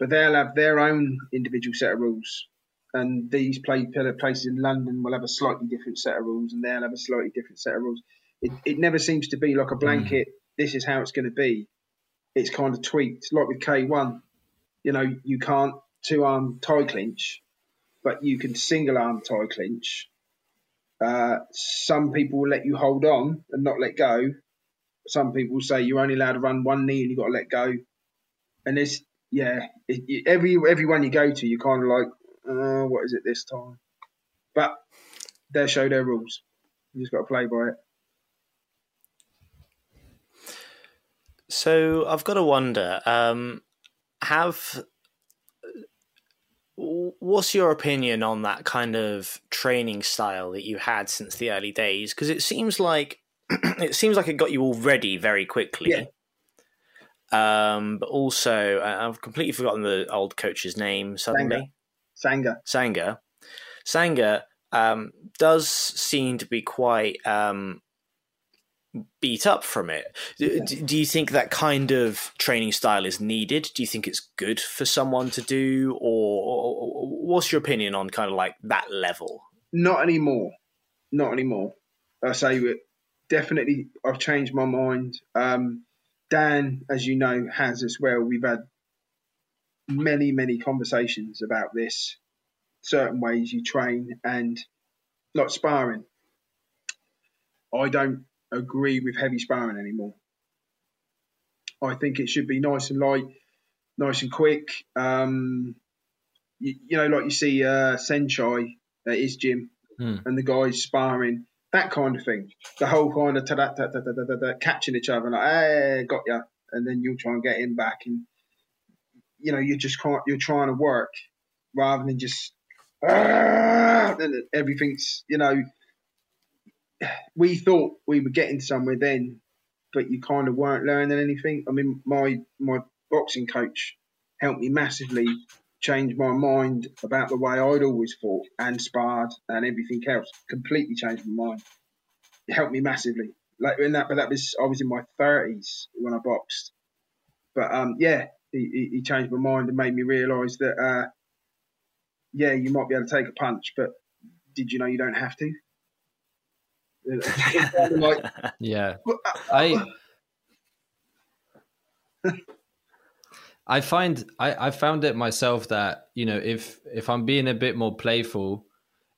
but they'll have their own individual set of rules, and these play places in London will have a slightly different set of rules, and they'll have a slightly different set of rules. It, it never seems to be like a blanket. Mm. This is how it's going to be. It's kind of tweaked, like with K one. You know, you can't two-arm tie clinch, but you can single-arm tie clinch. Uh, some people will let you hold on and not let go. Some people say you're only allowed to run one knee and you've got to let go. And there's, yeah, it, it, every everyone you go to, you're kind of like, oh, what is it this time? But they show their rules. You just got to play by it. So I've got to wonder, um, have what's your opinion on that kind of training style that you had since the early days? Because it seems like it seems like it got you all ready very quickly. Yeah. Um, but also, I've completely forgotten the old coach's name suddenly. Sanger. Sanger. Sanger um, does seem to be quite. Um, beat up from it. Do, do you think that kind of training style is needed? Do you think it's good for someone to do, or, or what's your opinion on kind of like that level? Not anymore. Not anymore. I say definitely I've changed my mind. Um, Dan, as you know, has as well. We've had many, many conversations about this, certain ways you train and like sparring. I don't agree with heavy sparring anymore. I think it should be nice and light, nice and quick. Um, you, you know, like you see uh, Senchai at his gym mm. and the guys sparring, that kind of thing. The whole kind of ta-da, ta-da, ta-da, ta-da, catching each other, like, hey, got ya. And then you'll try and get him back. And, you know, you're just can't, you're trying to work rather than just, ah, and everything's, you know, we thought we were getting somewhere then, but you kind of weren't learning anything. I mean, my my boxing coach helped me massively change my mind about the way I'd always fought and sparred and everything else. Completely changed my mind. It helped me massively. Like in that, but that was I was in my thirties when I boxed. But um, yeah, he, he changed my mind and made me realise that uh, yeah, you might be able to take a punch, but did you know you don't have to? Like, yeah, I I find I, I found it myself that, you know, if if I'm being a bit more playful,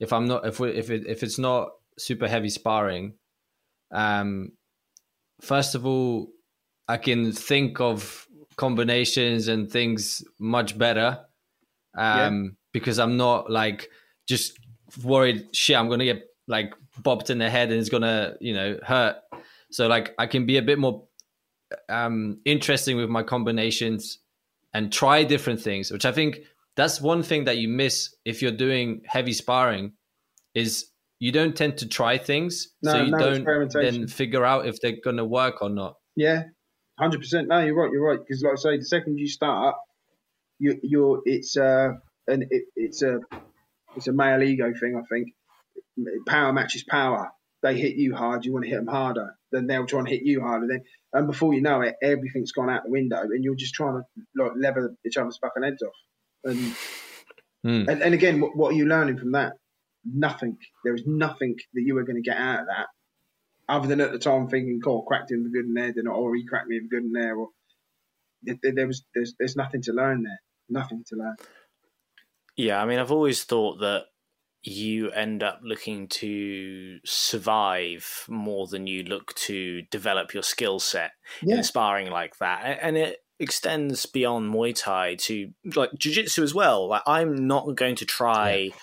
if I'm not if we, if it, if it's not super heavy sparring, um, first of all, I can think of combinations and things much better, um, yeah. because I'm not like just worried. Shit, I'm gonna get like. bopped in the head and it's gonna, you know, hurt. So like I can be a bit more um interesting with my combinations and try different things, which I think that's one thing that you miss if you're doing heavy sparring is you don't tend to try things, no, so you no don't then figure out if they're going to work or not. Yeah, one hundred percent. No, you're right, you're right. Because like I say, the second you start, you, you're it's uh, an, it, it's a it's a male ego thing, I think. Power matches power. They hit you hard, you want to hit them harder. Then they'll try and hit you harder. Then and before you know it, everything's gone out the window, and you're just trying to like lever each other's fucking heads off. And mm. and, and again, what, what are you learning from that? Nothing. There is nothing that you are going to get out of that, other than at the time thinking, "Cool, cracked him good in there," then or he cracked me good in there, or there was there's there's nothing to learn there. Nothing to learn. Yeah, I mean, I've always thought that you end up looking to survive more than you look to develop your skill set yeah. in sparring like that. And it extends beyond Muay Thai to like jiu-jitsu as well. Like I'm not going to try yeah.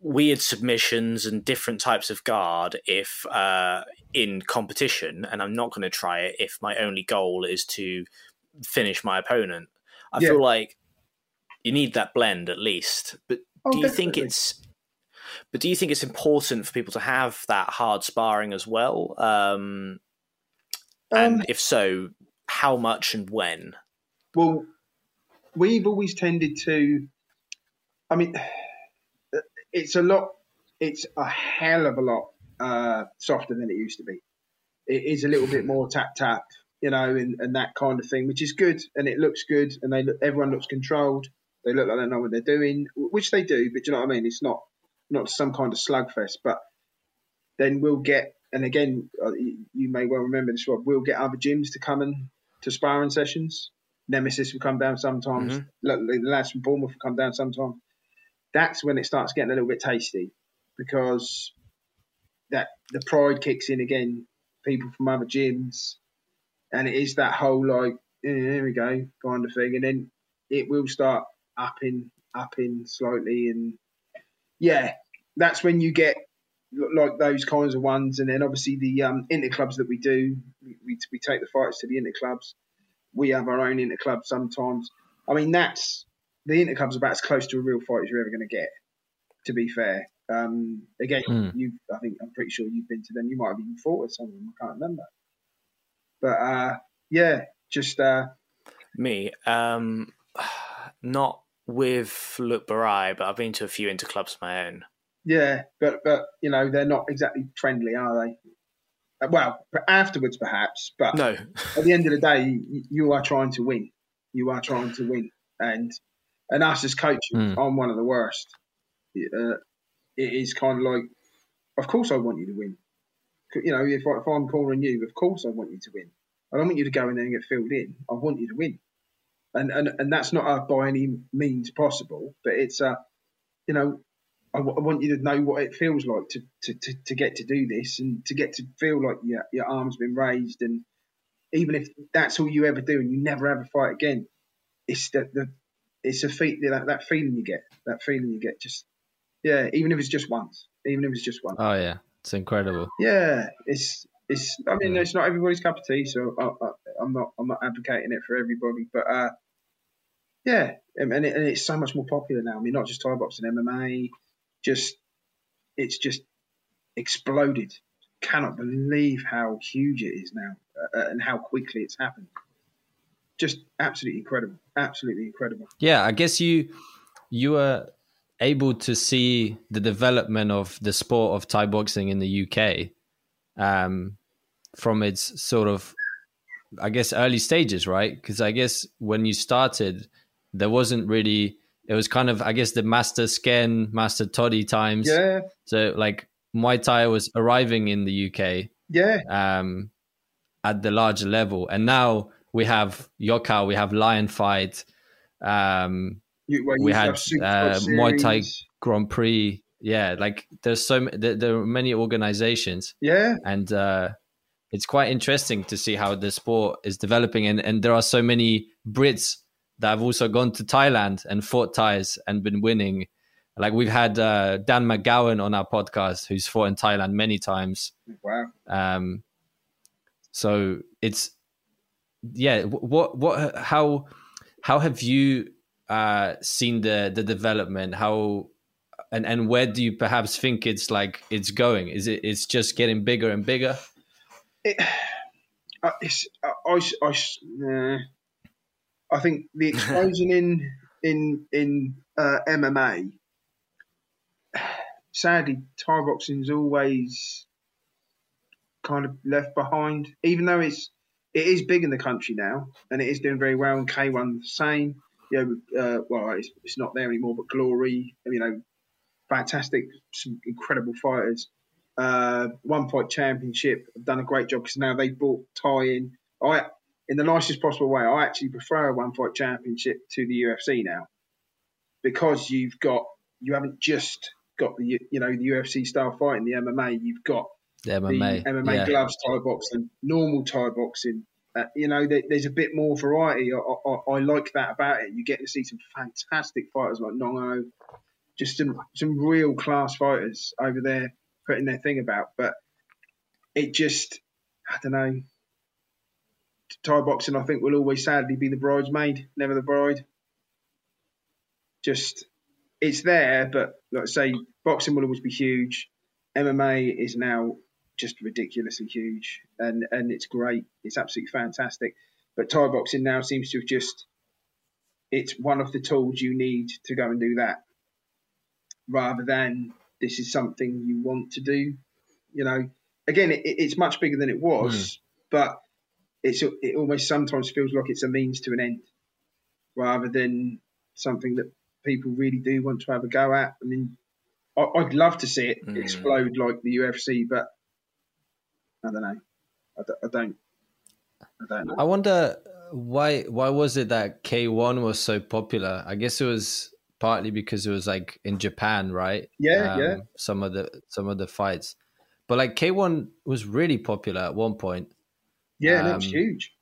weird submissions and different types of guard if uh, in competition. And I'm not going to try it if my only goal is to finish my opponent. I yeah. feel like you need that blend at least. But oh, do you definitely. think it's... But do you think it's important for people to have that hard sparring as well? Um, and um, if so, how much and when? Well, we've always tended to, I mean, it's a lot, it's a hell of a lot uh, softer than it used to be. It is a little bit more tap-tap, you know, and, and that kind of thing, which is good. And it looks good. And they look, everyone looks controlled. They look like they know what they're doing, which they do. But do you know what I mean? It's not. Not some kind of slugfest, but then we'll get, and again, you may well remember this, Rob, we'll get other gyms to come and to sparring sessions. Nemesis will come down sometimes. Mm-hmm. The lads from Bournemouth will come down sometimes. That's when it starts getting a little bit tasty because that the pride kicks in again, people from other gyms, and it is that whole like, eh, here we go, kind of thing. And then it will start upping, upping slightly and, yeah, that's when you get like those kinds of ones, and then obviously the um, interclubs that we do, we we take the fights to the interclubs. We have our own interclub sometimes. I mean, that's the interclub's about as close to a real fight as you're ever going to get. To be fair, um, again, mm. you I think I'm pretty sure you've been to them. You might have even fought with some of them. I can't remember. But uh, yeah, just uh, me, um, not. with Lookborai, but I've been to a few interclubs my own. Yeah, but but you know they're not exactly friendly, are they? Well, afterwards perhaps, but no. At the end of the day, you are trying to win. You are trying to win, and and us as coaches, mm. I'm one of the worst. Uh, it is kind of like, of course I want you to win. You know, if, if I'm calling you, of course I want you to win. I don't want you to go in there and get filled in. I want you to win. And, and and that's not a, by any means possible, but it's a, you know, I, w- I want you to know what it feels like to, to, to, to get to do this and to get to feel like your, your arm's been raised. And even if that's all you ever do and you never ever fight again, it's the, the it's a feat that that feeling you get, that feeling you get, just yeah, even if it's just once, even if it's just once. Oh yeah, it's incredible. Yeah, it's. It's, I mean, it's not everybody's cup of tea, so I, I, I'm not, I'm not advocating it for everybody. But uh, yeah, and, and, it, and it's so much more popular now. I mean, not just Thai boxing, M M A, just it's just exploded. Cannot believe how huge it is now uh, and how quickly it's happened. Just absolutely incredible, absolutely incredible. Yeah, I guess you you were able to see the development of the sport of Thai boxing in the U K. Um, from its sort of, I guess, early stages, right? Because I guess when you started, there wasn't really, it was kind of, I guess, the Master Sken, Master Toddy times. Yeah. So like Muay Thai was arriving in the U K. Yeah. Um, at the larger level. And now we have Yokkao, we have Lion Fight. Um, you, well, you we had uh, Muay Thai Grand Prix. Yeah, like there's so there, there are many organizations. Yeah, and uh, it's quite interesting to see how the sport is developing, and, and there are so many Brits that have also gone to Thailand and fought Thais and been winning. Like we've had uh, Dan McGowan on our podcast, who's fought in Thailand many times. Wow. Um. So it's yeah. What what how how have you uh, seen the the development? How and and where do you perhaps think it's like it's going? Is it it's just getting bigger and bigger? It, it's, I, I, I, I think the explosion in in in uh, M M A. Sadly, Thai boxing's always kind of left behind, even though it's it is big in the country now and it is doing very well. And K one the same. You know, uh, well, it's, it's not there anymore, but Glory, you know, fantastic, some incredible fighters. Uh, One Fight Championship have done a great job because now they've brought Thai in. I, in the nicest possible way, I actually prefer a One Fight Championship to the U F C now because you've got, you haven't just got the, you know, the U F C style fighting, the M M A, you've got the M M A, the M M A yeah. gloves, Thai boxing, normal Thai boxing. Uh, you know, there, there's a bit more variety. I, I, I like that about it. You get to see some fantastic fighters like Nongo, just some, some real class fighters over there putting their thing about. But it just, I don't know, Thai boxing, I think, will always sadly be the bridesmaid, never the bride. Just, it's there, but like I say, boxing will always be huge. M M A is now just ridiculously huge, and, and it's great. It's absolutely fantastic. But Thai boxing now seems to have just, it's one of the tools you need to go and do that rather than this is something you want to do. You know, again, it, it's much bigger than it was, mm. but it's it almost sometimes feels like it's a means to an end rather than something that people really do want to have a go at. I mean, I, I'd love to see it mm. explode like the U F C, but I don't know. I, d- I don't. I don't know. I wonder why. Why was it that K one was so popular? I guess it was partly because it was like in Japan, right? Yeah, um, yeah. Some of the some of the fights, but like K one was really popular at one point. Yeah, um, it was huge.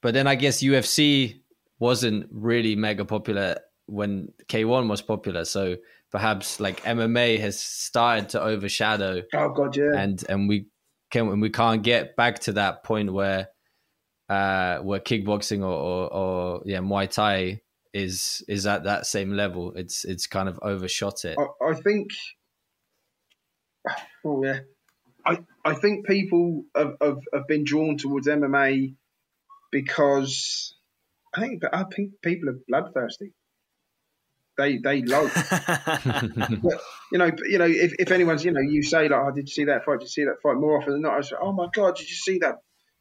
But then I guess U F C wasn't really mega popular when K one was popular, so perhaps like M M A has started to overshadow. Oh god, yeah. And and we can and we can't get back to that point where uh, where kickboxing or, or, or yeah Muay Thai is is at that same level. It's it's kind of overshot it. I, I think. Oh yeah, I I think people have, have, have been drawn towards M M A because I think I think people are bloodthirsty. They they love, but, you know. You know, if, if anyone's, you know, you say like, "Oh, did you see that fight? Did you see that fight?" More often than not, I say, "Oh my god, did you see that?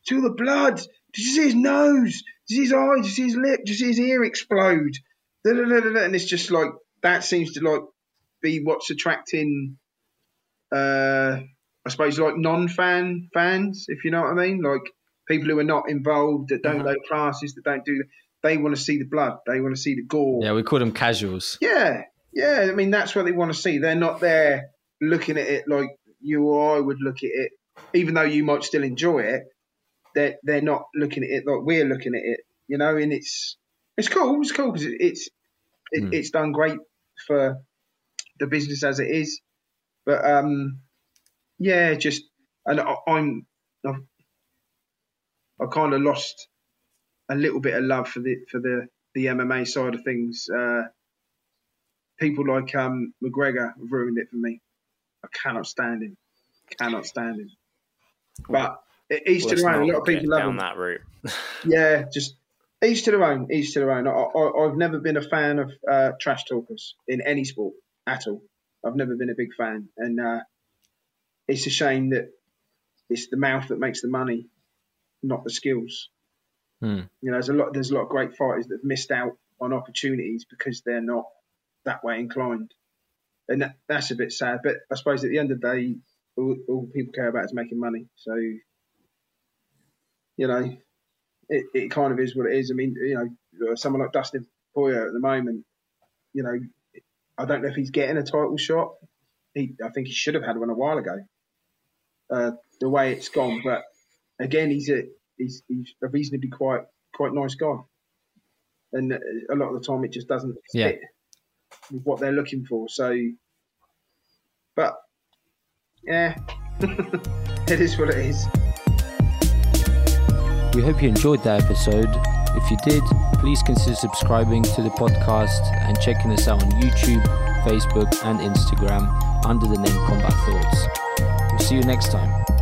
Did you see the blood? Did you see his nose? Did you see his eyes? Did you see his lip? Did you see his ear explode?" Da, da, da, da, da. And it's just like that seems to like be what's attracting, uh, I suppose, like non-fan fans, if you know what I mean, like people who are not involved, that don't go mm-hmm. classes, that don't do. The, They want to see the blood. They want to see the gore. Yeah, we call them casuals. Yeah, yeah. I mean, that's what they want to see. They're not there looking at it like you or I would look at it, even though you might still enjoy it. They're, they're not looking at it like we're looking at it, you know, and it's it's cool. It's cool because it's, it, mm. it's done great for the business as it is. But, um, yeah, just – and I, I'm – I kind of lost – a little bit of love for the for the, the M M A side of things. Uh, people like um, McGregor have ruined it for me. I cannot stand him. Cannot stand him. But well, each to their own. A lot of people love him. Down that route. Yeah, just each to their own. Each to their own. I, I, I've never been a fan of uh, trash talkers in any sport at all. I've never been a big fan, and uh, it's a shame that it's the mouth that makes the money, not the skills. You know, there's a lot. There's a lot of great fighters that have missed out on opportunities because they're not that way inclined, and that, that's a bit sad. But I suppose at the end of the day, all, all people care about is making money. So, you know, it, it kind of is what it is. I mean, you know, someone like Dustin Poirier at the moment, you know, I don't know if he's getting a title shot. He, I think he should have had one a while ago. Uh, the way it's gone, but again, he's a He's, he's a reasonably quite quite nice guy, and a lot of the time it just doesn't fit yeah. with what they're looking for. So, but yeah, it is what it is. We hope you enjoyed that episode. If you did, please consider subscribing to the podcast and checking us out on YouTube, Facebook and Instagram under the name Combat Thoughts. We'll see you next time.